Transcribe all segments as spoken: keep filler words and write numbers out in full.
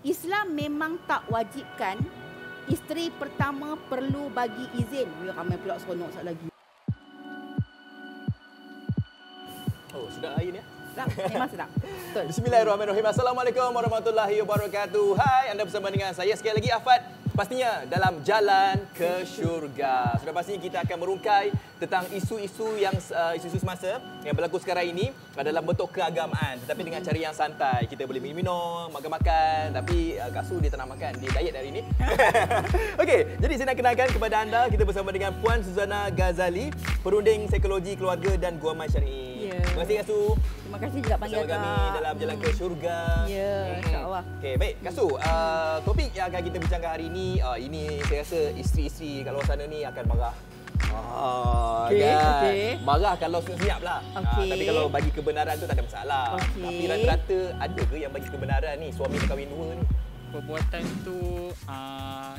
Islam memang tak wajibkan isteri pertama perlu bagi izin. Ya, ramai pula seronok sekali lagi. Oh, sudah air ni? Dah, memang sedap. Betul. Bismillahirrahmanirrahim. Assalamualaikum warahmatullahi wabarakatuh. Hai, anda bersama dengan saya sekali lagi, Afad. Pastinya dalam Jalan ke Syurga. Sudah pastinya kita akan merungkai tentang isu-isu yang uh, isu-isu semasa yang berlaku sekarang ini dalam bentuk keagamaan. Tetapi dengan cara yang santai. Kita boleh minum-minum, makan-makan. Tapi uh, Kak Su dia tak nak makan. Dia diet hari ini. Okey, jadi saya nak kenalkan kepada anda, kita bersama dengan Puan Suzana Ghazali, Perunding Psikologi Keluarga dan Guaman Syarie. Yeah. Terima kasih, Kak Su. Terima kasih juga panggil kami dalam Jalan hmm. ke Syurga. Ya, insya-Allah. Okey, baik. Kak Su, uh, topik yang akan kita bincangkan hari ini, uh, ini saya rasa isteri-isteri kat luar sana ni akan marah. Ah, okay, kan? Okay. Marah kalau senyap lah. Okay. Ah, tapi kalau bagi kebenaran tu tak ada masalah. Okay. Tapi rata-rata ada ke yang bagi kebenaran ni, suami dan kahwin dua ni? Perbuatan tu uh,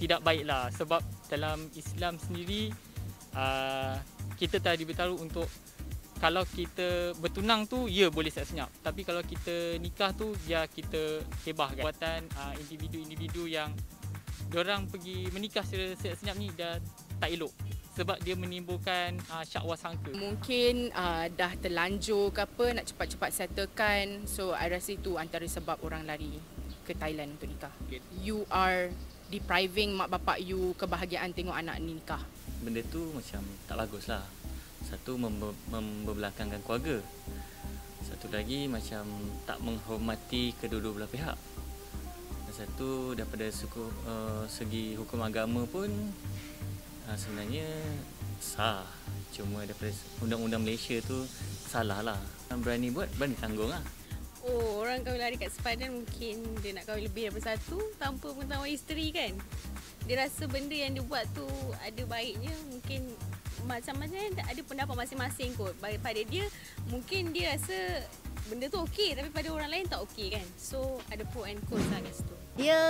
tidak baiklah sebab dalam Islam sendiri uh, kita telah diberitahu untuk kalau kita bertunang tu, ya boleh senyap. Tapi kalau kita nikah tu, ya kita hebahkan. Perbuatan uh, individu-individu yang diorang pergi menikah secara senyap ni dah tak elok. Sebab dia menimbulkan uh, syakwa sangka. Mungkin uh, dah terlanjur ke apa, nak cepat-cepat settlekan. So, I rasa itu antara sebab orang lari ke Thailand untuk nikah. Okay. You are depriving mak bapak you kebahagiaan tengok anak ni nikah. Benda tu macam tak bagus lah. Satu, membelakangkan keluarga. Satu lagi, macam tak menghormati kedua-dua belah pihak. Dan satu, daripada suku, uh, segi hukum agama pun uh, sebenarnya sah. Cuma daripada undang-undang Malaysia tu salah lah. Berani buat, berani tanggung lah. Oh, orang kahwin lari kat sepadan mungkin dia nak kahwin lebih daripada satu tanpa pengetahuan isteri kan? Dia rasa benda yang dia buat tu ada baiknya, mungkin macam-macam ada pendapat masing-masing kot. Pada dia, mungkin dia rasa benda tu okey tapi pada orang lain tak okey kan. So, ada pro and cons lah kat situ. Dia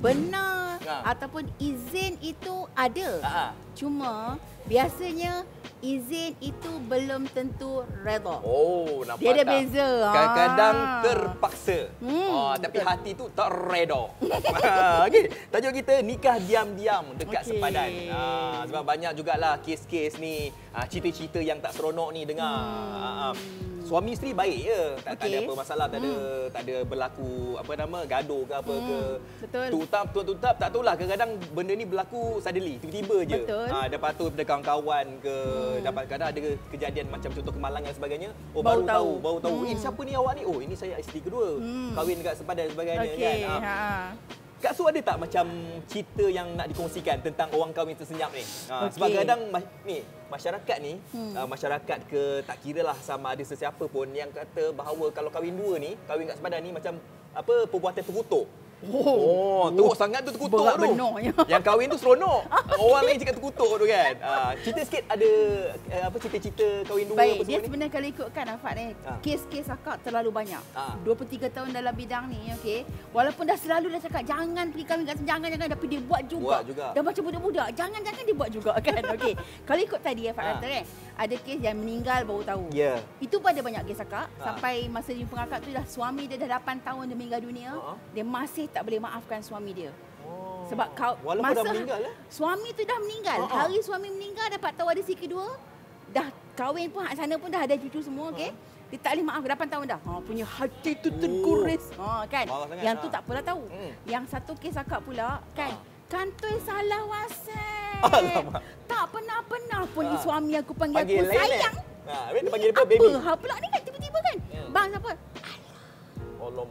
benar ha. ataupun izin itu ada. Ha. Cuma, biasanya izin itu belum tentu redha. Oh, nampak dia tak? Dia ada beza. Kadang-kadang ha. terpaksa. Hmm, oh, tapi betul. Hati tu tak redha. Okey, tajuk kita nikah diam-diam dekat okay. sepadan. Ha, sebab banyak jugalah kes-kes ni, cerita-cerita yang tak seronok ni dengar. Hmm. Ha. Suami isteri baik je. Tak, okay. tak ada apa masalah, tak ada hmm. tak ada berlaku apa nama gaduh ke apa hmm. ke. Betul. Tutap tutap tak tahulah, kadang-kadang benda ni berlaku suddenly, tiba-tiba je. Ah ha, dapat tu daripada kawan-kawan ke, hmm. dapat kadang ada kejadian macam contoh kemalangan dan sebagainya. Oh baru, baru tahu, tahu, baru tahu. Hmm. Eh siapa ni awak ni? Oh ini saya isteri kedua. Hmm. Kahwin dekat sepadan dan sebagainya okay. kan. Ha. Ha. Kak Su ada tak macam cerita yang nak dikongsikan tentang orang kahwin tersenyap ni? Ha, okay. Sebab kadang ni masyarakat ni, hmm. masyarakat ke tak kiralah sama ada sesiapa pun yang kata bahawa kalau kahwin dua ni, kahwin kat sepadan ni macam apa perbuatan terkutuk. Oh, oh, teruk sangat tu terkutuk berat tu. Benarnya. Yang kahwin tu seronok. Orang lain cakap terkutuk tu kan. Ah, cerita sikit ada apa cerita-cerita kahwin dua. Baik, dia sebenarnya kalau ikutkan Afat eh, ha. kes-kes akak terlalu banyak. Ha. dua puluh tiga tahun dalam bidang ni, okey. Walaupun dah selalu dah cakap jangan pergi kahwin kat jangan jangan tapi dia buat juga. Buat juga. Dah macam budak-budak, jangan jangan dia buat juga kan. Okey. Kalau ikut tadi Afat kata ha. eh, ada kes yang meninggal baru tahu. Ya. Yeah. Itu pun ada banyak kes akak ha. sampai masa jumpa akak tu dah suami dia dah lapan tahun dia meninggal dunia. Ha. Dia masih tak boleh maafkan suami dia. Oh. Sebab kau walaupun masa meninggal, eh? Suami tu dah meninggal. Uh-huh. Hari suami meninggal dapat tahu ada si kedua. Dah kahwin pun hak sana pun dah ada cucu semua okey. Uh-huh. Dia tak boleh maaf lapan tahun dah. Ha punya hati tu terkuris. Ha kan. Yang tu tak apalah tahu. Hmm. Yang satu kes akak pula kan. Uh-huh. Kantoi salah WhatsApp. Alamak. Tak pernah-pernah pun uh-huh. suami aku panggil, panggil aku sayang. Ha dia ni panggil apa, apa baby. Ha pula ni kan tiba-tiba kan. Yeah. Bang siapa?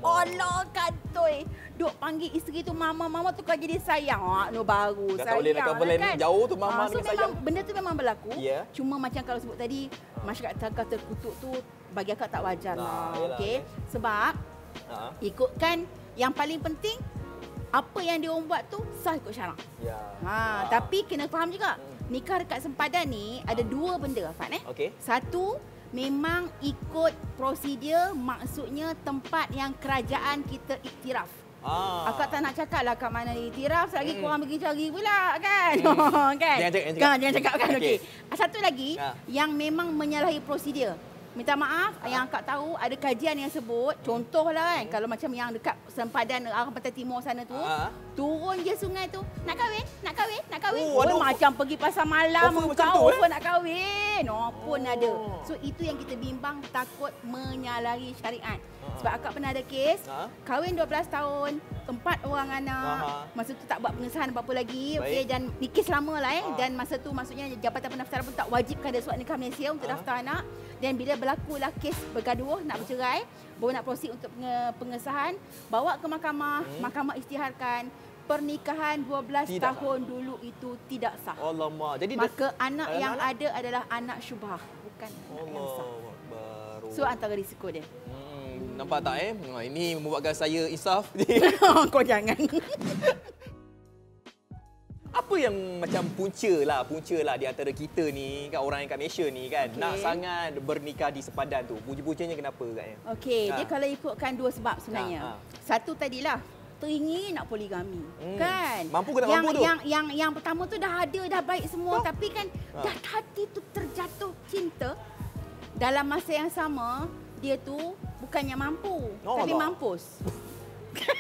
Allah kantoi. Duk panggil isteri tu mama, mama tu kau jadi sayang. Ah, no baru dah sayang. Tak boleh nak cover kan? Jauh tu mama ah, so sayang. Benda tu memang berlaku. Yeah. Cuma macam kalau sebut tadi, masyarakat kata kutuk tu bagi akak tak wajar lah. Nah, okay? Sebab nah. ikutkan yang paling penting, apa yang dia orang buat tu sah ikut syarak. Yeah. Ha, nah. Tapi kena faham juga, hmm. nikah dekat sempadan ni nah. ada dua benda Afan eh. Okay. Satu, memang ikut prosedur, maksudnya tempat yang kerajaan kita iktiraf. Ah. Akak tak nak cakap lah kat mana iktiraf, lagi mm. korang pergi cari pula kan? Mm. kan? Jangan cakap, jangan cakap. Kan, jangan cakap kan? Okay. Okay. Satu lagi, ah. yang memang menyalahi prosedur. Minta maaf, yang akak tahu ada kajian yang sebut, contohlah kan, kalau macam yang dekat sempadan arah Pantai Timur sana tu, uh. turun je sungai tu, nak kahwin, nak kahwin, nak kahwin. Oh, oh, macam pergi pasar malam, kau pun eh? nak kahwin. Oh, pun oh. ada. So, itu yang kita bimbang, takut menyalahi syariat. Uh. Sebab akak pernah ada kes, uh. kahwin dua belas tahun, empat orang anak, uh. masa tu tak buat pengesahan apa-apa lagi. Okay, dan nikah lama lah eh. Uh. Dan masa tu maksudnya Jabatan Pendaftaran pun tak wajibkan ada surat nikah Malaysia untuk uh. daftar anak. Dan bila berlakulah kes bergaduh, nak bercerai, baru nak proceed untuk pengesahan, bawa ke mahkamah, hmm. mahkamah isytiharkan pernikahan dua belas tidak tahun sah. Dulu itu tidak sah. Alamak. Jadi maka anak yang anak? ada adalah anak syubhah, bukan Allah anak yang sah. Baru. So antara risiko dia. Hmm, nampak tak eh? Ini membuatkan saya insaf. Kau jangan. Apa yang macam punca lah, punca lah di antara kita ni, kan, orang yang kat Malaysia ni kan, okay. nak sangat bernikah di sempadan tu. Punca-puncanya kenapa katnya? Okey, ha. dia kalau ikutkan dua sebab sebenarnya. Ha. Ha. Satu tadilah, teringin nak poligami. Hmm. Kan? Mampu ke tak mampu yang, tu? Yang, yang, yang pertama tu dah ada, dah baik semua. Tak. Tapi kan, ha. dah hati tu terjatuh cinta. Dalam masa yang sama, dia tu bukannya mampu, oh, tapi Allah. mampus.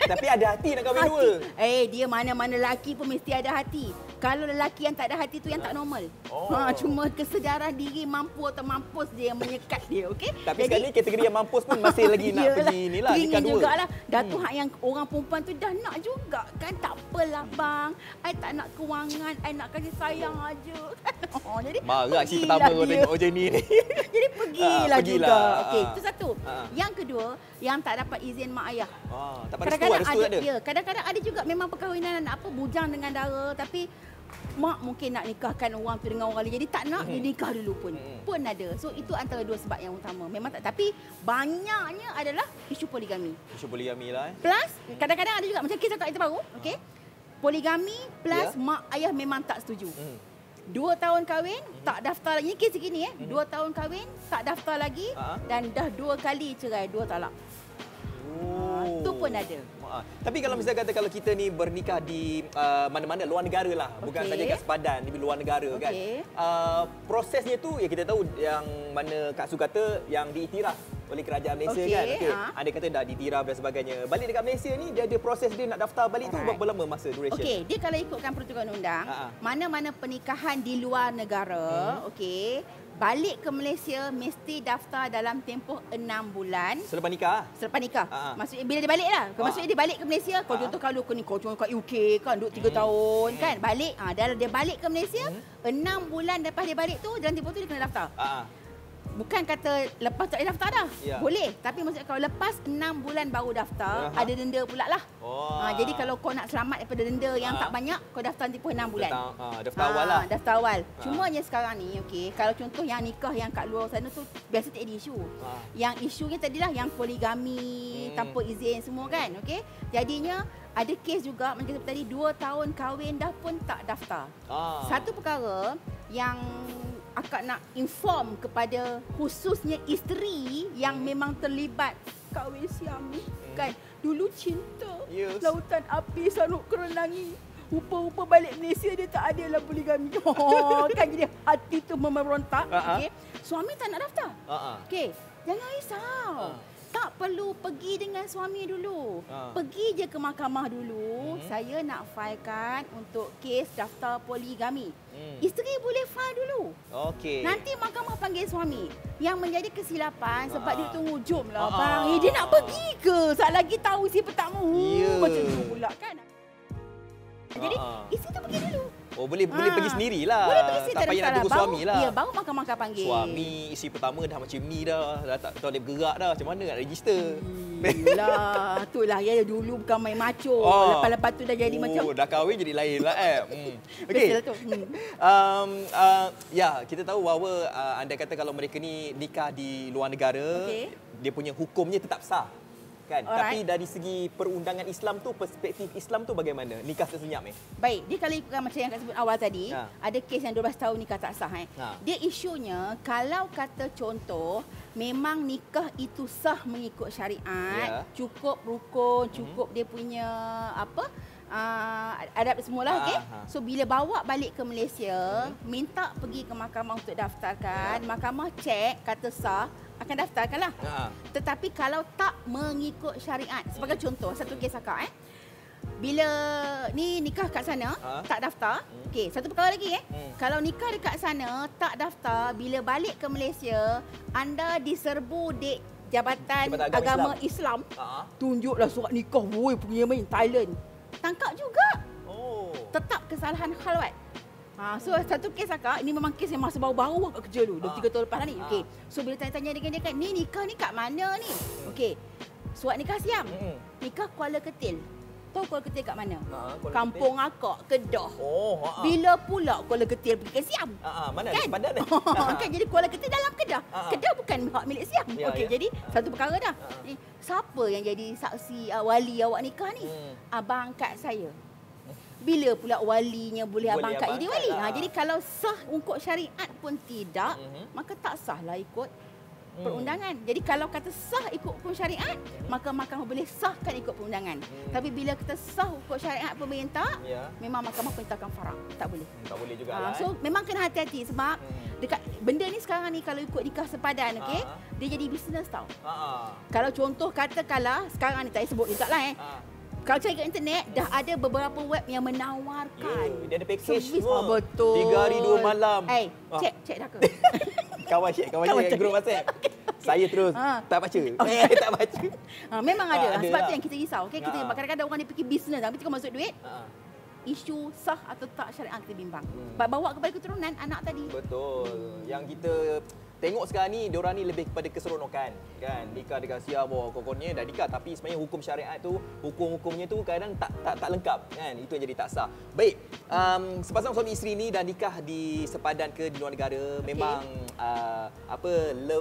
Tapi ada hati nak kahwin dua. Eh, dia mana-mana lelaki pun mesti ada hati. Kalau lelaki yang tak ada hati tu yang tak normal. Oh. Ha, cuma kesedaran diri mampu atau mampus dia yang menyekat dia, okey? Tapi jadi, sekarang ni kategori yang mampus pun masih lagi nak iyalah, pergi inilah nikah dua. Jugalah Datuk hmm. hak yang orang perempuan tu dah nak juga kan, tak apalah bang. Ai tak nak kewangan, ai nak kasih sayang aja. Oh, jadi marah si pertama kau tengok macam ni. Jadi pergilah, ha, pergilah juga. Okey, itu satu. Ha. Yang kedua, yang tak dapat izin mak ayah. Ha, tak Kadang-kadang ada, ada. Ya, kadang-kadang ada juga memang perkahwinan apa bujang dengan dara, tapi mak mungkin nak nikahkan orang tu dengan orang lain, jadi tak nak hmm. dia nikah dulu pun hmm. pun ada. So itu antara dua sebab yang utama. Memang tak, tapi banyaknya adalah isu poligami. Isu poligami lah. Eh. Plus kadang-kadang ada juga macam kes akak itu baru, okey. Poligami plus yeah. mak ayah memang tak setuju. Hmm. Dua tahun kahwin, mm-hmm. tak daftar lagi. Ini kes gini eh. Mm-hmm. Dua tahun kahwin, tak daftar lagi uh-huh. dan dah dua kali cerai, dua talak. Oh. Itu pun ada. Ha. Tapi kalau misalnya kata kalau kita ni bernikah di mana-mana, uh, luar negara lah. Bukan okay. saja kat sempadan, di luar negara okay. kan. Uh, prosesnya tu, ya kita tahu yang mana Kak Su kata yang diiktiraf oleh kerajaan Malaysia okay. kan. Okay. Ha. Ada kata dah diiktiraf dan sebagainya. Balik dekat Malaysia ni, dia ada proses dia nak daftar balik right. tu berapa lama masa duration? Okey, dia kalau ikutkan peraturan undang, mana-mana pernikahan di luar negara, hmm. okey, balik ke Malaysia mesti daftar dalam tempoh enam bulan. Selepas nikah? Selepas nikah. Ha. Maksudnya bila dia balik lah. Ha. Maksudnya dia balik ke Malaysia, ha. kau contoh kalau kau ni kau contoh kat U K kan, duduk tiga hmm. tahun hmm. kan, balik. Ha, dalam dia balik ke Malaysia, enam hmm. bulan lepas dia balik tu, dalam tempoh tu dia kena daftar. Ha. Bukan kata lepas tak boleh daftar dah. Ya. Boleh. Tapi maksudnya kalau lepas enam bulan baru daftar, aha. ada denda pula lah. Oh. Ha, jadi kalau kau nak selamat daripada denda yang ha. tak banyak, kau daftar tempoh enam bulan. Daftar, ha, daftar ha, awal lah. Daftar awal. Ha. Cuma je sekarang ni, okay, kalau contoh yang nikah yang kat luar sana tu, biasa tak ada isu. Ha. Yang isunya tadilah yang poligami, hmm. tanpa izin semua kan. Okay? Jadinya, ada kes juga macam tadi, dua tahun kahwin dah pun tak daftar. Ha. Satu perkara yang akak nak inform kepada khususnya isteri yang hmm. memang terlibat kahwin siam ni hmm. kan, dulu cinta yes. lautan api saruk kerenangi, rupa-rupa balik Malaysia dia tak ada lah poligami. Oh, kan jadi hati tu memerontak. Uh-huh. Okey, suami tak nak daftar. Uh-huh. Okey, jangan risau. Uh. Tak perlu pergi dengan suami dulu. Ha. Pergi je ke mahkamah dulu. Hmm. Saya nak failkan untuk kes daftar poligami. Hmm. Isteri boleh fail dulu. Okey. Nanti mahkamah panggil suami. Yang menjadi kesilapan ha. sebab dia tunggu, jomlah ha. bang. Eh, dia nak pergi ke? Sat lagi tahu siapa tak mahu. Yeah. Macam tu pula kan. Jadi ha. isteri tu pergi dulu. Oh, boleh ha. boleh pergi sendirilah. Boleh pergi sendiri. Tak payah nak tunggu baru, suamilah. Ya, baru mahkamah akan panggil. Suami isteri pertama dah macam ni dah, dah tak boleh bergerak dah. Macam mana nak register? Yalah, itulah ya dulu bukan main macho. Oh. Lepas-lepas tu dah jadi oh, macam dah kahwin jadi lainlah eh. Hmm. Okey. Hmm. Um, uh, ya, kita tahu bahawa uh, anda kata kalau mereka ni nikah di luar negara, okay. dia punya hukumnya tetap sah. Kan? Tapi dari segi perundangan Islam tu, perspektif Islam tu bagaimana? Nikah tersenyap ni? Eh? Baik, dia kalau ikutkan macam yang saya sebut awal tadi, ha. ada kes yang dua belas tahun nikah tak sah. Eh? Ha. Dia isunya, kalau kata contoh, memang nikah itu sah mengikut syariat, ya. cukup rukun, cukup hmm. dia punya apa, Uh, adab semualah, okey. So bila bawa balik ke Malaysia, hmm. minta pergi ke mahkamah untuk daftarkan. Mahkamah cek, kata sah, akan daftarkan lah. Ha. Tetapi kalau tak mengikut syariat, sebagai contoh satu kes akak eh. Bila ni nikah kat sana, ha? tak daftar. Hmm. Okey, satu perkara lagi eh. Hmm. Kalau nikah dekat sana, tak daftar, bila balik ke Malaysia, anda diserbu dek Jabatan, Jabatan Agama, Agama Islam. Islam. Ha? Tunjuklah surat nikah woi punya main Thailand. Tangkap juga. Oh. Tetap kesalahan khalwat. Ha, so satu kes akak, ini memang kes yang masa baru-baru akak kerja dulu, ha. dua tiga tahun lepas ni. Okey. So bila tanya-tanya dengan dia kan, ni nikah ni kat mana ni? Okey. Surat nikah siam. Hmm. Nikah Kuala Ketil. Tahu Kuala Ketil kat mana? Ha, Kuala Kampung Ketil. Akak, Kedah. Oh, ha, ha. Bila pula Kuala Ketil pergi ke Siam? Ha, ha. Mana kan? Padan ni? Ha, ha. Kan jadi Kuala Ketil dalam Kedah. Ha, ha. Kedah bukan hak milik Siam. Ya, Okey, ya. jadi ha. satu perkara dah. Ha, ha. Siapa yang jadi saksi uh, wali awak nikah ni? Hmm. Abang angkat saya. Bila pula walinya boleh, boleh abang angkat jadi wali? Ha, jadi kalau sah untuk syariat pun tidak, mm-hmm. maka tak sahlah ikut mm. perundangan. Jadi kalau kata sah ikut hukum syariat, mm. maka mahkamah boleh sahkan ikut perundangan. Mm. Tapi bila kita sah hukum syariat pemerintah, yeah. memang mahkamah perintahkan farag. Tak boleh. Tak boleh juga. Ha, so memang kena hati-hati sebab mm. dekat benda ni sekarang ni kalau ikut nikah sepadan, okey, uh -huh. dia jadi bisnes tau. Uh -huh. Kalau contoh katakanlah sekarang ni tak sebut ni taklah eh. Uh -huh. Kalau cari kat internet, dah ada beberapa web yang menawarkan. Yeah, dia ada package semua. Oh, betul. Tiga hari dua malam. Eh, hey, ah. cek, cek dah ke? Kawan cek, kawan, kawan cek. Grup WhatsApp. Okay, okay. Saya terus ha. tak baca. Okay. tak baca. Ha, memang ha, ada. ada. Sebab lah. tu yang kita risau. Okay? Kita kadang-kadang orang dia fikir bisnes. Tapi kita masuk duit. Ha. Isu sah atau tak syariah kita bimbang. Hmm. Bawa kepada keturunan anak tadi. Betul. Yang kita... Tengok sekarang ni, diorang ni lebih kepada keseronokan. Kan? Nikah dekat Siam, bawa kokonnya dah nikah. Tapi sebenarnya hukum syariat tu, hukum-hukumnya tu kadang tak, tak tak lengkap. Kan? Itu yang jadi tak sah. Baik, um, sepasang suami isteri ni dah nikah di sepadan ke di luar negara. Okay. Memang uh, apa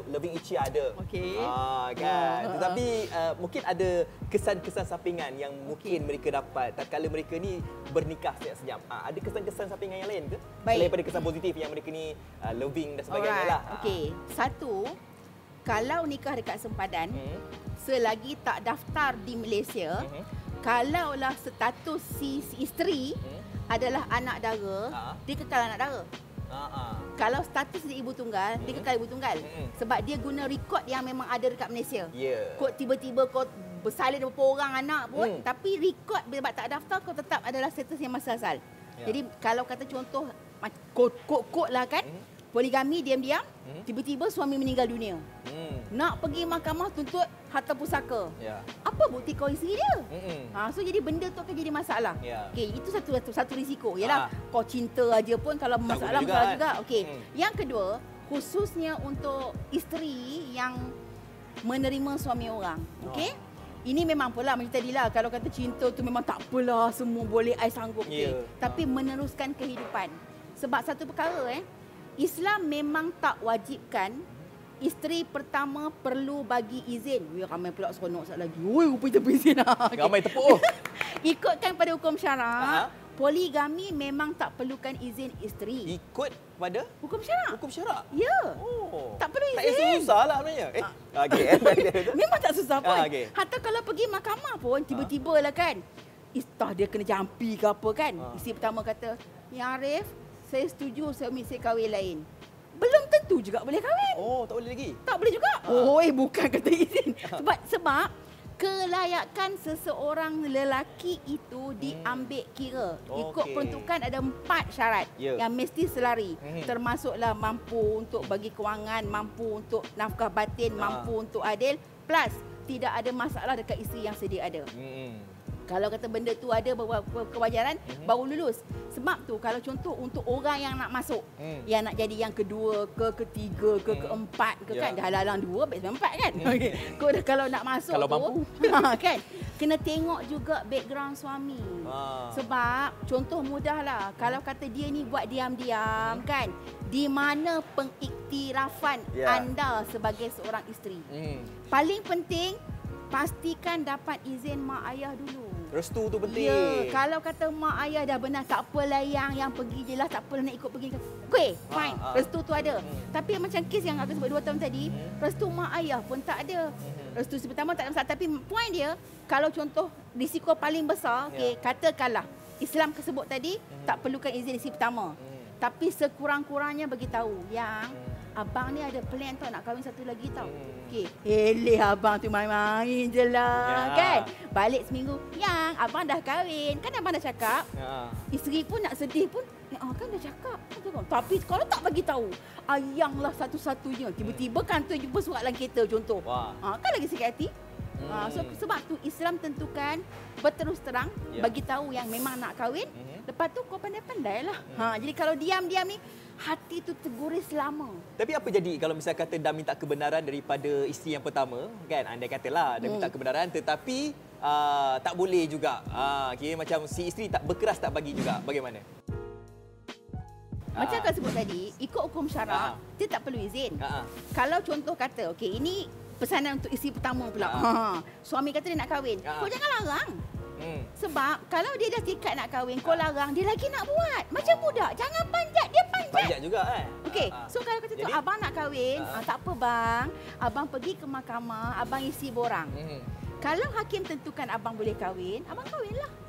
loving each other. Okey. Ah, kan? Yeah. Tetapi uh, mungkin ada kesan-kesan sampingan yang mungkin okay. mereka dapat. Tatkala mereka ni bernikah sejam-sejam. Uh, ada kesan-kesan sampingan yang lain ke? Baik. Selain daripada kesan positif yang mereka ni uh, loving dan sebagainya. Alright. lah. Okey. Satu, kalau nikah dekat sempadan, hmm. selagi tak daftar di Malaysia, hmm. kalaulah status si, si isteri hmm. adalah anak dara, ha. dia kekal anak dara. Ha -ha. Kalau status dia ibu tunggal, hmm. dia kekal ibu tunggal. Hmm. Sebab dia guna rekod yang memang ada dekat Malaysia. Yeah. Kau tiba-tiba kau bersalin beberapa orang anak pun, hmm. tapi rekod sebab tak daftar, kau tetap adalah status yang masa asal. Yeah. Jadi kalau kata contoh, kod-kod lah kan, hmm. poligami diam-diam, tiba-tiba hmm? suami meninggal dunia. Hmm. Nak pergi mahkamah tuntut harta pusaka. Yeah. Apa bukti kau isteri dia? Hmm. Ha, so jadi benda tu akan jadi masalah. Yeah. Okey, itu satu satu, satu risiko. Yalah, ha. kau cinta aja pun kalau tak masalah juga. Masalah juga. Kan? Okey. Hmm. Yang kedua, khususnya untuk isteri yang menerima suami orang. Okey? Oh. Ini memang pula macam tadilah, kalau kata cinta tu memang tak apalah, semua boleh I sanggup. Yeah. Okey. Tapi ha. meneruskan kehidupan. Sebab satu perkara eh Islam memang tak wajibkan isteri pertama perlu bagi izin. Wih, ramai pula seronok sekali lagi. Wih, rupanya berizin lah. Ramai tepuk. Ikutkan pada hukum syarak, aha. poligami memang tak perlukan izin isteri. Ikut pada? Hukum syarak. Hukum syarak? Ya. Oh. Tak perlu izin. Tak susah lah sebenarnya. Eh, ha. okay. Memang tak susah pun. Ha, okay. Hatta kalau pergi mahkamah pun, tiba-tiba lah kan. Entah dia kena jampi ke apa kan. Ha. Isteri pertama kata, Ya Arif, saya setuju suami saya kahwin lain. Belum tentu juga boleh kahwin. Oh, tak boleh lagi? Tak boleh juga. Ha. Oh, eh, bukan kata izin. Ha. Sebab sebab kelayakan seseorang lelaki itu diambil kira. Okay. Ikut peruntukan ada empat syarat yeah. yang mesti selari. Hmm. Termasuklah mampu untuk bagi kewangan, mampu untuk nafkah batin, ha. mampu untuk adil. Plus, tidak ada masalah dekat isteri yang sedia ada. Hmm. Kalau kata benda tu ada kewajaran, mm-hmm. baru lulus. Sebab tu kalau contoh untuk orang yang nak masuk, mm. yang nak jadi yang kedua, ke ketiga, ke mm. keempat, ke yeah. kan dah halang dua, baik empat kan. Mm. Okay. Kalau nak masuk kalau tu, kan, kena tengok juga background suami. Ah. Sebab contoh mudahlah, kalau kata dia ni buat diam-diam mm. kan, di mana pengiktirafan yeah. anda sebagai seorang isteri. Mm. Paling penting, pastikan dapat izin mak ayah dulu. Restu tu penting. Ya, kalau kata mak ayah dah benar, tak apalah yang yang pergi je lah, tak apalah nak ikut pergi. Okey, fine. Ha, ha. Restu tu ada. Hmm. Tapi macam kes yang aku sebut dua tahun tadi, hmm. restu mak ayah pun tak ada. Hmm. Restu si pertama tak ada masalah. Tapi point dia, kalau contoh risiko paling besar, yeah. okay, katakanlah Islam kesebut tadi, hmm. tak perlukan izin si pertama. Hmm. Tapi sekurang-kurangnya bagi tahu yang... Hmm. abang ni ada plan tau nak kahwin satu lagi tau. Hmm. Okey, eleh abang tu main-main je lah, ya. Kan? Balik seminggu, yang abang dah kahwin. Kan abang dah cakap, ya. Isteri pun nak sedih pun, ah, kan dah cakap. Tapi kalau tak bagi tahu, ayanglah satu-satunya. Tiba-tiba kantor jumpa surat dalam kereta contoh. Ah, kan lagi sakit hati. Hmm. So, sebab tu Islam tentukan berterus terang, yeah. Bagi tahu yang memang nak kahwin. Mm-hmm. Lepas tu kau pandai-pandai lah. Mm. Ha, jadi kalau diam-diam ni, hati tu terguris lama. Tapi apa jadi kalau misal kata dah minta kebenaran daripada isteri yang pertama, kan? Andai katalah dah minta mm. kebenaran tetapi uh, tak boleh juga. Uh, kira macam si isteri tak berkeras tak bagi juga. Bagaimana? Macam uh. kau sebut tadi, ikut hukum syarak, uh. dia tak perlu izin. Uh. Kalau contoh kata, okey ini pesanan untuk isteri pertama pula. Ha. Suami kata dia nak kahwin. Ha. Kau jangan larang. Hmm. Sebab kalau dia dah tekad nak kahwin, kau larang, dia lagi nak buat. Macam budak. Jangan panjat. Dia panjat. Panjat juga kan? Okey. Ha. So kalau kata tu, jadi, abang nak kahwin, ha. Tak apa bang. Abang pergi ke mahkamah, abang isi borang. Hmm. Kalau hakim tentukan abang boleh kahwin, abang kahwinlah.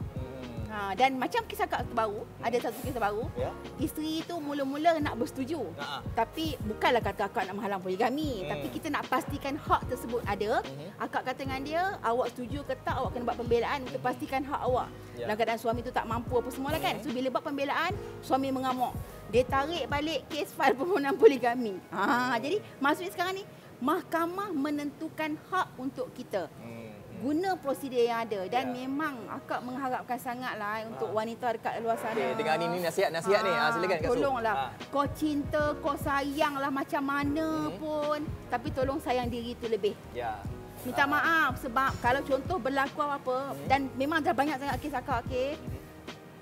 Ha, dan macam kisah baru, ada satu kisah baru, yeah. Isteri tu mula-mula nak bersetuju. Uh-huh. Tapi bukanlah kata akak nak menghalang poligami. Hmm. Tapi kita nak pastikan hak tersebut ada. Uh-huh. Akak kata dengan dia, awak setuju ke tak, awak kena buat pembelaan untuk pastikan hak awak. Yeah. Dalam keadaan suami tu tak mampu apa semua lah kan. Uh-huh. So, bila buat pembelaan, suami mengamuk. Dia tarik balik kes fail permohonan poligami. Ha, uh-huh. Jadi, maksudnya sekarang ni, mahkamah menentukan hak untuk kita. Uh-huh. Guna prosedur yang ada dan ya. Memang akak mengharapkan sangatlah untuk ha. Wanita dekat luar sana. Okay, dengan ini nasihat-nasihat ha. Ni ha, silakan Kak Su. Tolonglah. Ha. Kau cinta, kau sayanglah macam mana hmm. pun, tapi tolong sayang diri tu lebih. Ya. Minta ha. Maaf sebab kalau contoh berlaku apa-apa hmm. dan memang dah banyak sangat kes akak okey. Hmm.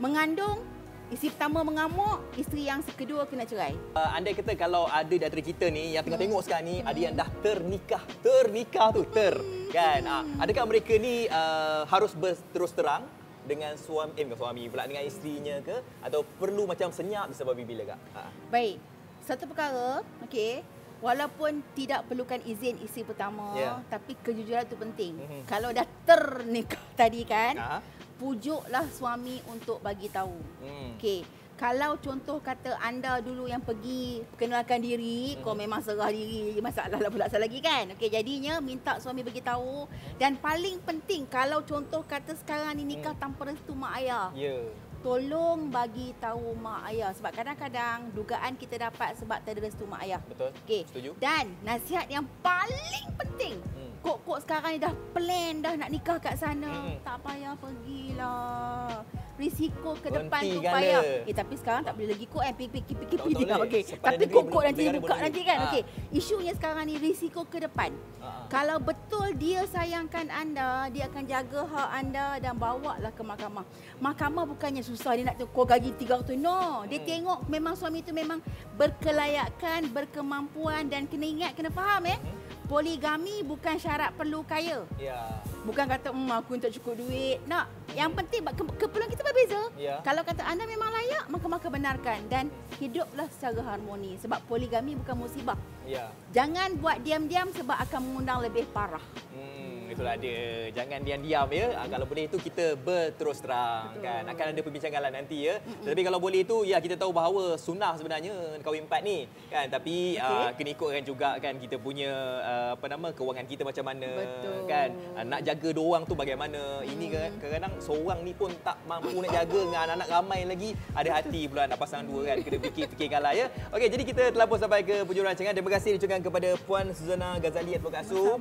Mengandung, isteri pertama mengamuk, isteri yang kedua kena cerai. Uh, andai kata kalau ada di antara kita ni yang tengah hmm. tengok sekarang ni hmm. ada yang dah ternikah, ternikah tu ter hmm. kan. Adakah mereka ni uh, harus berterus terang dengan suami, eh, bukan suami pula, dengan isterinya ke? Atau perlu macam senyap disebabi bila, Kak? Ha. Baik. Satu perkara, okey, walaupun tidak perlukan izin isteri pertama, yeah. Tapi kejujuran itu penting. Mm-hmm. Kalau dah ternikah tadi kan, ha? Pujuklah suami untuk bagi tahu. Mm. Okey. Kalau contoh kata anda dulu yang pergi perkenalkan diri, hmm. kau memang serah diri, masalah lah pula salah lagi kan. Okey, jadinya minta suami beritahu. Dan paling penting kalau contoh kata sekarang ni nikah hmm. tanpa restu mak ayah. Yeah. Tolong bagi tahu mak ayah sebab kadang-kadang dugaan kita dapat sebab tak ada restu mak ayah. Betul. Okey. Setuju. Dan nasihat yang paling penting. Hmm. Kok-kok sekarang ni dah plan dah nak nikah kat sana. Hmm. Tak payah pergilah. Risiko ke depan tu payah. Eh, tapi sekarang tak boleh lagi kok kan. Fikir-fikir dia. Okey. Tapi kok-kok nanti buka nanti kan. Okey. Isunya sekarang ni risiko ke depan. Ha. Kalau betul dia sayangkan anda, dia akan jaga hak anda dan bawalah ke mahkamah. Mahkamah bukannya susah dia nak kau gaji tiga ratus. No. Dia hmm. tengok memang suami tu memang berkelayakan, berkemampuan dan kena ingat, kena faham eh. Hmm. Poligami bukan syarat perlu kaya. Ya. Bukan kata mm, aku tak cukup duit. Nak. Yang penting ke keperluan kita berbeza. Ya. Kalau kata anda memang layak, maka maka benarkan dan hiduplah secara harmoni sebab poligami bukan musibah. Ya. Jangan buat diam-diam sebab akan mengundang lebih parah. Hmm, itulah dia. Jangan diam-diam ya. Ha, kalau boleh itu kita berterus terang. Betul. Kan. Akan ada perbincangan nanti ya. Mm-mm. Tapi kalau boleh itu ya kita tahu bahawa sunnah sebenarnya kahwin empat ni kan tapi okay. uh, kena ikutkan juga kan kita punya uh, apa nama kewangan kita macam mana. Betul. Kan nak jaga dua orang tu bagaimana hmm. ini kan kadang-kadang seorang ni pun tak mampu nak jaga dengan anak-anak ramai lagi ada hati pula nak pasang dua kan kena fikir-fikir lah ya. Okey jadi kita telah pun sampai ke penjuru rancangan. Terima kasih dicurahkan kepada Puan Suzana Ghazali Advokat Kak Su,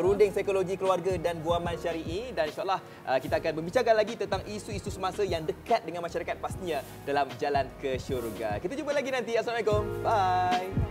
Perunding Psikologi Keluarga dan Guaman Syarie dan insyaAllah kita akan berbincangkan lagi tentang isu-isu semasa yang dekat dengan masyarakat pastinya dalam Jalan ke Syurga. Kita jumpa lagi nanti. Assalamualaikum. Bye.